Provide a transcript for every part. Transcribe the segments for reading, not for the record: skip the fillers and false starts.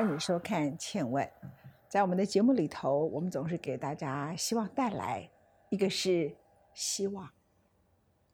欢迎收看《倩问》。在我们的节目里头，我们总是给大家希望带来，一个是希望，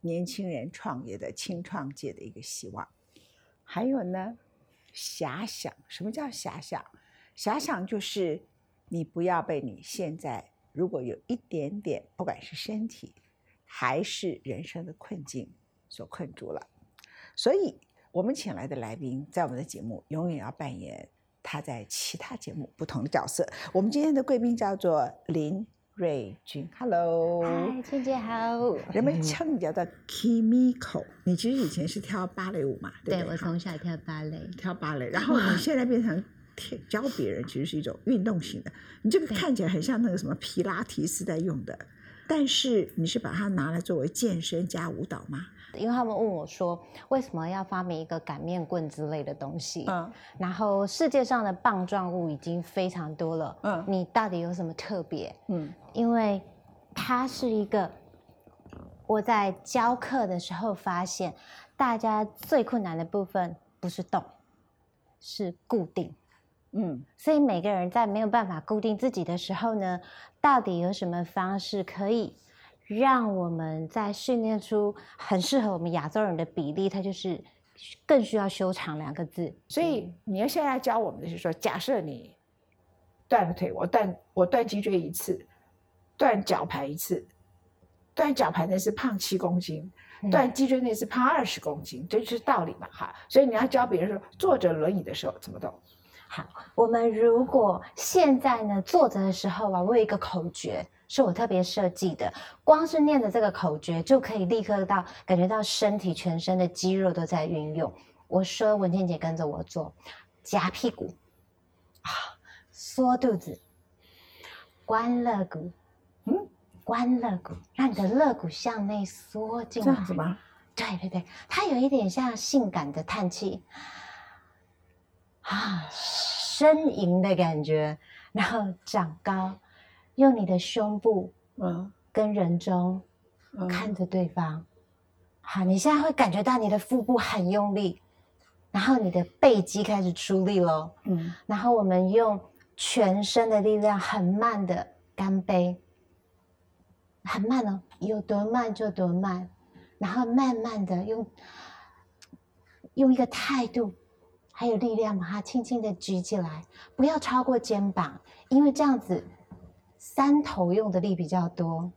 年轻人创业的青创界的一个希望，还有呢，遐想。什么叫遐想？遐想就是你不要被你现在如果有一点点，不管是身体还是人生的困境所困住了。所以我们请来的来宾在我们的节目永远要扮演他在其他节目不同的角色。我们今天的贵宾叫做林瑞君。 Hello， 嗨，倩姐好。人们称你叫做 Kimiko， 你其实以前是跳芭蕾舞嘛？ 对， 对， 对，我从小跳芭蕾，然后你现在变成教别人，其实是一种运动型的。你这个看起来很像那个什么皮拉提斯在用的，但是你是把它拿来作为健身加舞蹈吗？因为他们问我说为什么要发明一个擀面棍之类的东西，然后世界上的棒状物已经非常多了，你到底有什么特别？因为它是一个我在教课的时候发现大家最困难的部分不是动，是固定。所以每个人在没有办法固定自己的时候呢，到底有什么方式可以让我们在训练出很适合我们亚洲人的比例？它就是更需要修长两个字。所以你要现在教我们的是说，假设你断了腿，我断脊椎一次，断脚踝一次，断脚踝那是胖7公斤，断脊椎那是胖20公斤，这就是道理嘛哈。所以你要教别人说，坐着轮椅的时候怎么动。好，我们如果现在呢坐着的时候啊，我有一个口诀是我特别设计的，光是念着这个口诀就可以立刻到感觉到身体全身的肌肉都在运用。我说文倩姐跟着我做，夹屁股，缩肚子，关肋骨，关肋骨，让你的肋骨向内缩进来。这样子吗？对对对，它有一点像性感的叹气。呻吟的感觉，然后长高，用你的胸部跟人中看着对方。好，你现在会感觉到你的腹部很用力，然后你的背肌开始出力咯。然后我们用全身的力量很慢的干杯，很慢哦，有多慢就多慢，然后慢慢的用一个态度还有力量把它轻轻的举起来，不要超过肩膀，因为这样子三头用的力比较多。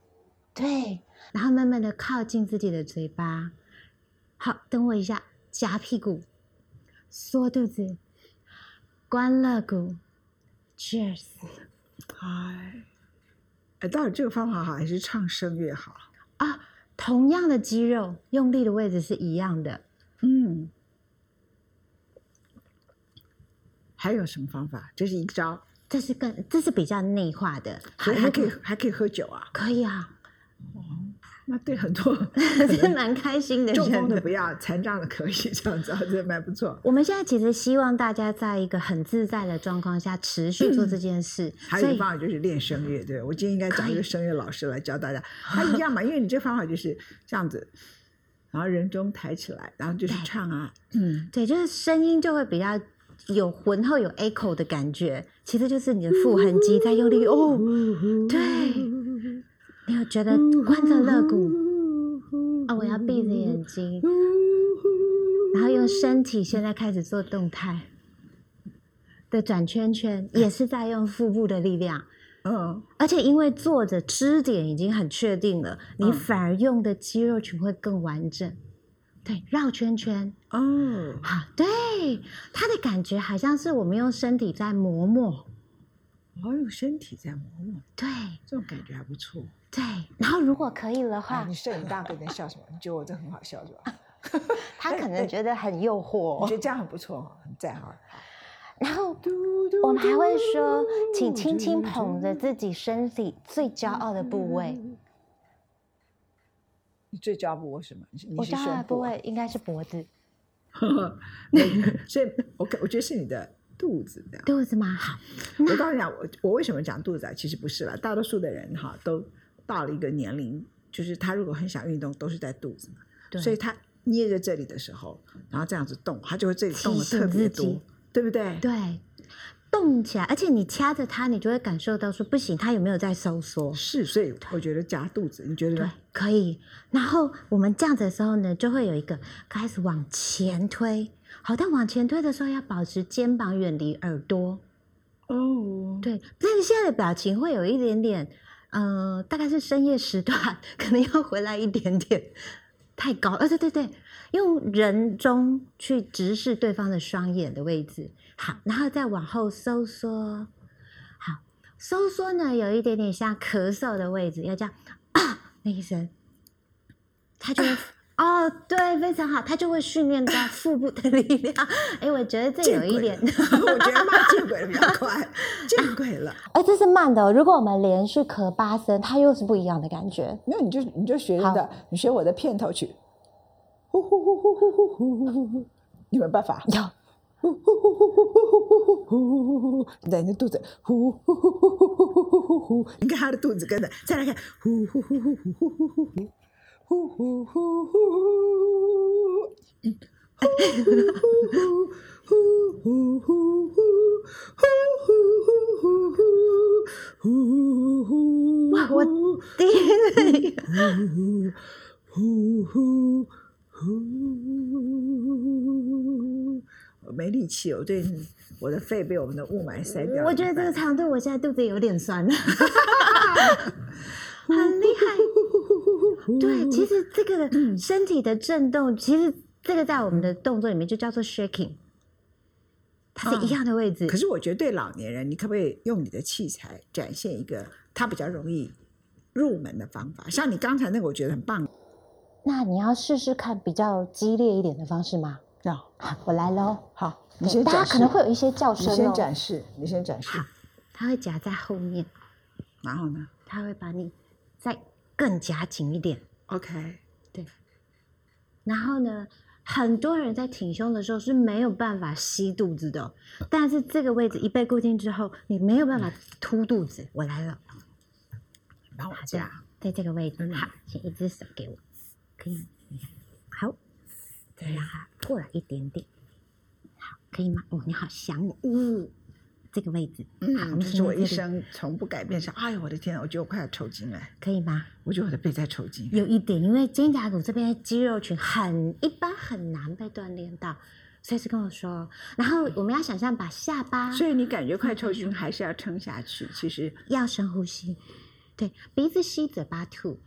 对，然后慢慢的靠近自己的嘴巴。好，等我一下，夹屁股，缩肚子，关肋骨 ，Cheers！ 到底这个方法好还是唱声乐好啊？同样的肌肉用力的位置是一样的。还有什么方法？这是一招，这是比较内化的。还可以喝酒啊？可以啊。那对很多是蛮开心的。中风的不要，残障的可以，这样子这蛮不错。我们现在其实希望大家在一个很自在的状况下持续做这件事。还有一个方法就是练声乐，对，我今天应该找一个声乐老师来教大家。他一样嘛，因为你这方法就是这样子。然后人中抬起来，然后就是唱啊，对，就是声音就会比较有浑厚，有 echo 的感觉，其实就是你的腹横肌在用力哦。对，你有觉得关着肋骨啊，我要闭着眼睛，然后用身体现在开始做动态的转圈圈，也是在用腹部的力量。而且因为坐着支点已经很确定了，你反而用的肌肉群会更完整。对，绕圈圈好，对，它的感觉好像是我们用身体在磨磨，用身体在磨磨，对，这种感觉还不错。对，然后如果可以的话，你摄影大哥在笑什么？你觉得我这很好笑是吧？他可能觉得很诱惑，你觉得这样很不错，很赞啊。然后我们还会说，请轻轻捧着自己身体最骄傲的部位。最骄傲部位是什么？我骄傲部位应该是脖子。所以我觉得是你的肚子的。肚子吗？好，我告诉你讲，我为什么讲肚子啊？其实不是啦，大多数的人哈都到了一个年龄，就是他如果很想运动，都是在肚子嘛。所以他捏着这里的时候，然后这样子动，他就会这里动的特别多，对不对？对。动起来，而且你掐着它，你就会感受到说不行，它有没有在收缩？是，所以我觉得夹肚子，你觉得？对，可以。然后我们这样子的时候呢，就会有一个开始往前推。好，但往前推的时候要保持肩膀远离耳朵。哦，对，但是现在的表情会有一点点，大概是深夜时段，可能要回来一点点，太高。对对对，用人中去直视对方的双眼的位置。好，然后再往后收缩。好，收缩呢有一点点像咳嗽的位置，要这样啊那一声，它就会哦，对，非常好，它就会训练到腹部的力量。哎，我觉得这有一点，我觉得骂见鬼了比较快，见鬼了。哎，这是慢的哦。如果我们连续咳8声，它又是不一样的感觉。那你就学的，你学我的片头曲，呼呼呼呼呼呼呼呼呼，有没有办法？有。呼呼呼呼呼呼呼呼，对，你的肚子呼呼呼呼呼呼呼呼，你看他的肚子跟着，再来看呼呼呼呼呼呼呼呼，呼呼呼呼，呼呼呼呼呼呼呼呼呼呼，哇！我第一次，呼呼呼。我没力气，我对我的肺被我们的雾霾塞掉。我觉得这个长度，我现在肚子有点酸了，很厉害。对，其实这个身体的震动，其实这个在我们的动作里面就叫做 shaking， 它是一样的位置。可是我觉得对老年人，你可不可以用你的器材展现一个他比较容易入门的方法？像你刚才那个，我觉得很棒。那你要试试看比较激烈一点的方式吗？好，我来喽。好，你先展示。大家可能会有一些叫声哦。你先展示。他会夹在后面，然后呢？他会把你再更夹紧一点。OK。对。然后呢，很多人在挺胸的时候是没有办法吸肚子的，但是这个位置一被固定之后，你没有办法凸肚子。我来了，帮我夹，在这个位置。好，先一只手给我，可以。好。再让它过来一点点，好，可以吗？哦，你好想我，这个位置，好，这是我一生从不改变上。哎呦，我的天啊，我觉得我快要抽筋了，可以吗？我觉得我的背在抽筋，有一点，因为肩胛骨这边的肌肉群一般很难被锻炼到，所以是跟我说。然后我们要想象把下巴，所以你感觉快抽筋还是要撑下去，其实要深呼吸，对，鼻子吸，嘴巴吐。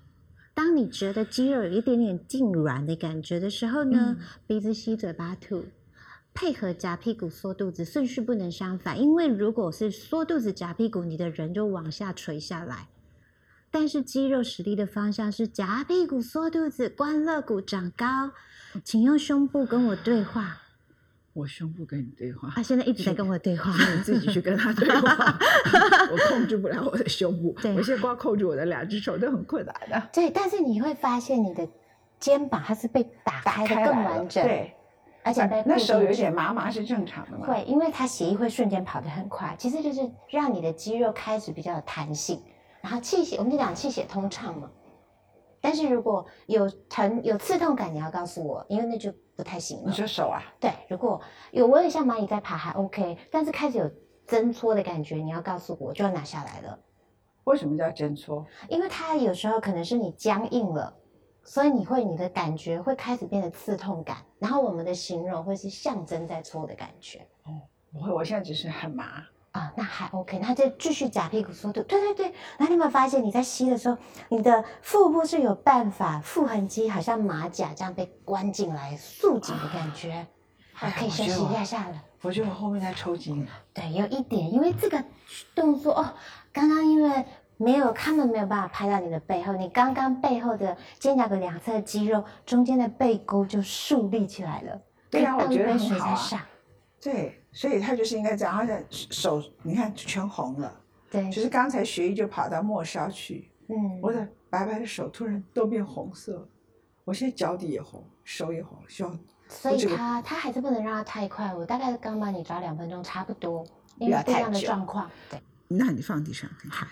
当你觉得肌肉有一点点痉挛的感觉的时候呢，鼻子吸，嘴巴吐，配合夹屁股缩肚子，顺序不能相反。因为如果是缩肚子夹屁股，你的人就往下垂下来。但是肌肉使力的方向是夹屁股缩肚子，关肋骨长高。请用胸部跟我对话。我胸部跟你对话，他现在一直在跟我对话，你自己去跟他对话。我控制不了我的胸部，我现在光控制我的2只手都很困难的。对，但是你会发现你的肩膀它是被打开的更完整，对，而且那手有点麻麻是正常的嘛？会，因为它血液会瞬间跑得很快，其实就是让你的肌肉开始比较有弹性，然后气血，我们就讲气血通畅嘛。但是如果有疼有刺痛感，你要告诉我，因为那就不太行了。你说手啊？对，如果有我也像蚂蚁在爬还 OK， 但是开始有挣搓的感觉，你要告诉我就要拿下来了。为什么叫挣搓？因为它有时候可能是你僵硬了，所以你的感觉会开始变得刺痛感，然后我们的形容会是象征在搓的感觉。哦，不会，我现在只是很麻。啊，那还 OK， 那就继续夹屁股缩肚。对对对，那你有没有发现你在吸的时候，你的腹部是有办法，腹横肌好像马甲这样被关进来、束紧的感觉。好，可以休息一下下了。我觉得我后面在抽筋。对，有一点，因为这个动作哦，刚刚因为没有办法拍到你的背后，你刚刚背后的肩胛骨两侧的肌肉中间的背沟就竖立起来了。对啊，我觉得很好啊。对，所以他就是应该这样。他的手，你看全红了。对，就是刚才学艺就跑到末梢去。我的白白的手突然都变红色，我现在脚底也红，手也红，胸。所以他还是不能让他太快。我大概刚帮你抓2分钟，差不多，因为这样的状况。对，那你放地上看看。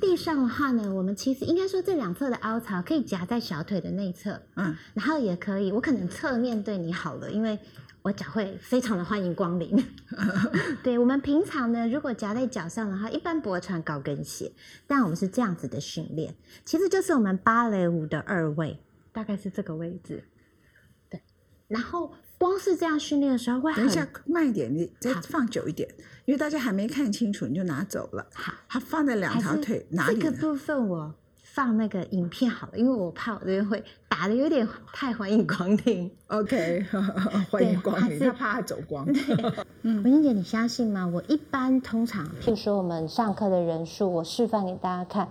地上的话呢，我们其实应该说这两侧的凹槽可以夹在小腿的内侧，嗯，然后也可以，我可能侧面对你好了，因为我脚会非常的欢迎光临。对，我们平常呢，如果夹在脚上的话，一般不会穿高跟鞋，但我们是这样子的训练，其实就是我们芭蕾舞的二位，大概是这个位置。对，然后光是这样训练的时候会很，等一下慢一点，你再放久一点，因为大家还没看清楚你就拿走了。好，它放在两条腿哪里呢？这个部分我放那个影片好了，因为我怕我这边会打的有点太欢迎光临。OK， 欢迎光临，他怕他走光。文静姐，你相信吗？我一般通常，譬如说我们上课的人数，我示范给大家看。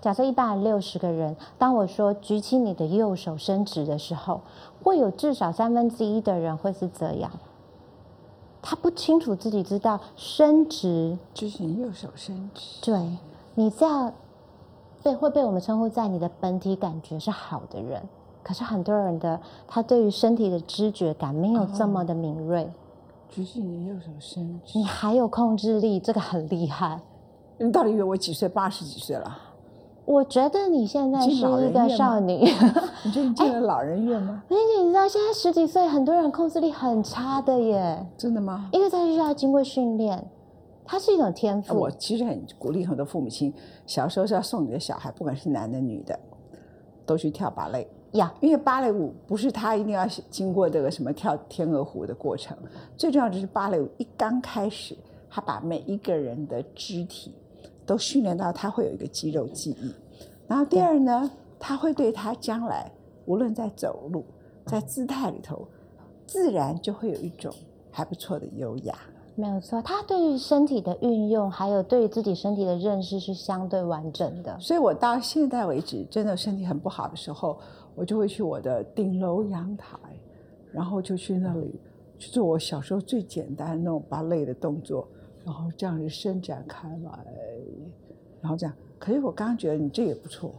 假设160个人，当我说举起你的右手伸直的时候，会有至少1/3的人会是这样，他不清楚自己知道伸直，举起右手伸直，对，你这样，对，会被我们称呼在你的本体感觉是好的人，可是很多人的他对于身体的知觉感没有这么的敏锐。举起你的右手伸直，你还有控制力，这个很厉害。你到底以为我几岁？80几岁了？我觉得你现在是一个少女。你觉得你进了老人院吗？你知道现在10几岁很多人控制力很差的耶。真的吗？因为他需要经过训练，它是一种天赋。我其实很鼓励很多父母亲，小时候是要送你的小孩，不管是男的女的，都去跳芭蕾呀，因为芭蕾舞不是他一定要经过这个什么跳天鹅湖的过程，最重要就是芭蕾舞一刚开始，他把每一个人的肢体都训练到他会有一个肌肉记忆，然后第二呢，他会对他将来无论在走路在姿态里头，自然就会有一种还不错的优雅。没有错，他对于身体的运用还有对于自己身体的认识是相对完整的。所以我到现在为止，真的身体很不好的时候，我就会去我的顶楼阳台，然后就去那里去做我小时候最简单那种芭蕾的动作，然后这样子伸展开来，然后这样。可是我刚刚觉得你这也不错，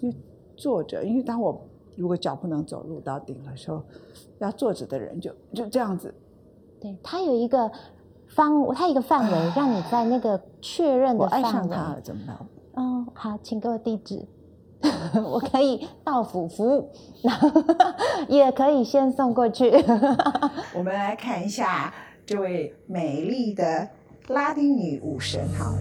因为坐着，因为当我如果脚不能走路到顶的时候，要坐着的人就这样子。对，他有一个它一个范围，让你在那个确认的范围。我爱上他了，怎么办？嗯，好，请给我地址。我可以到府服务，也可以先送过去。我们来看一下这位美丽的拉丁女舞神好了，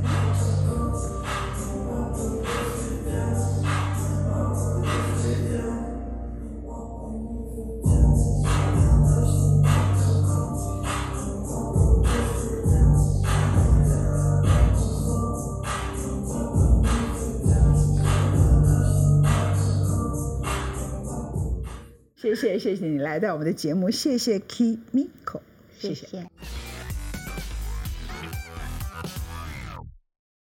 谢谢你来到我们的节目，谢谢 Kimiko， 谢谢。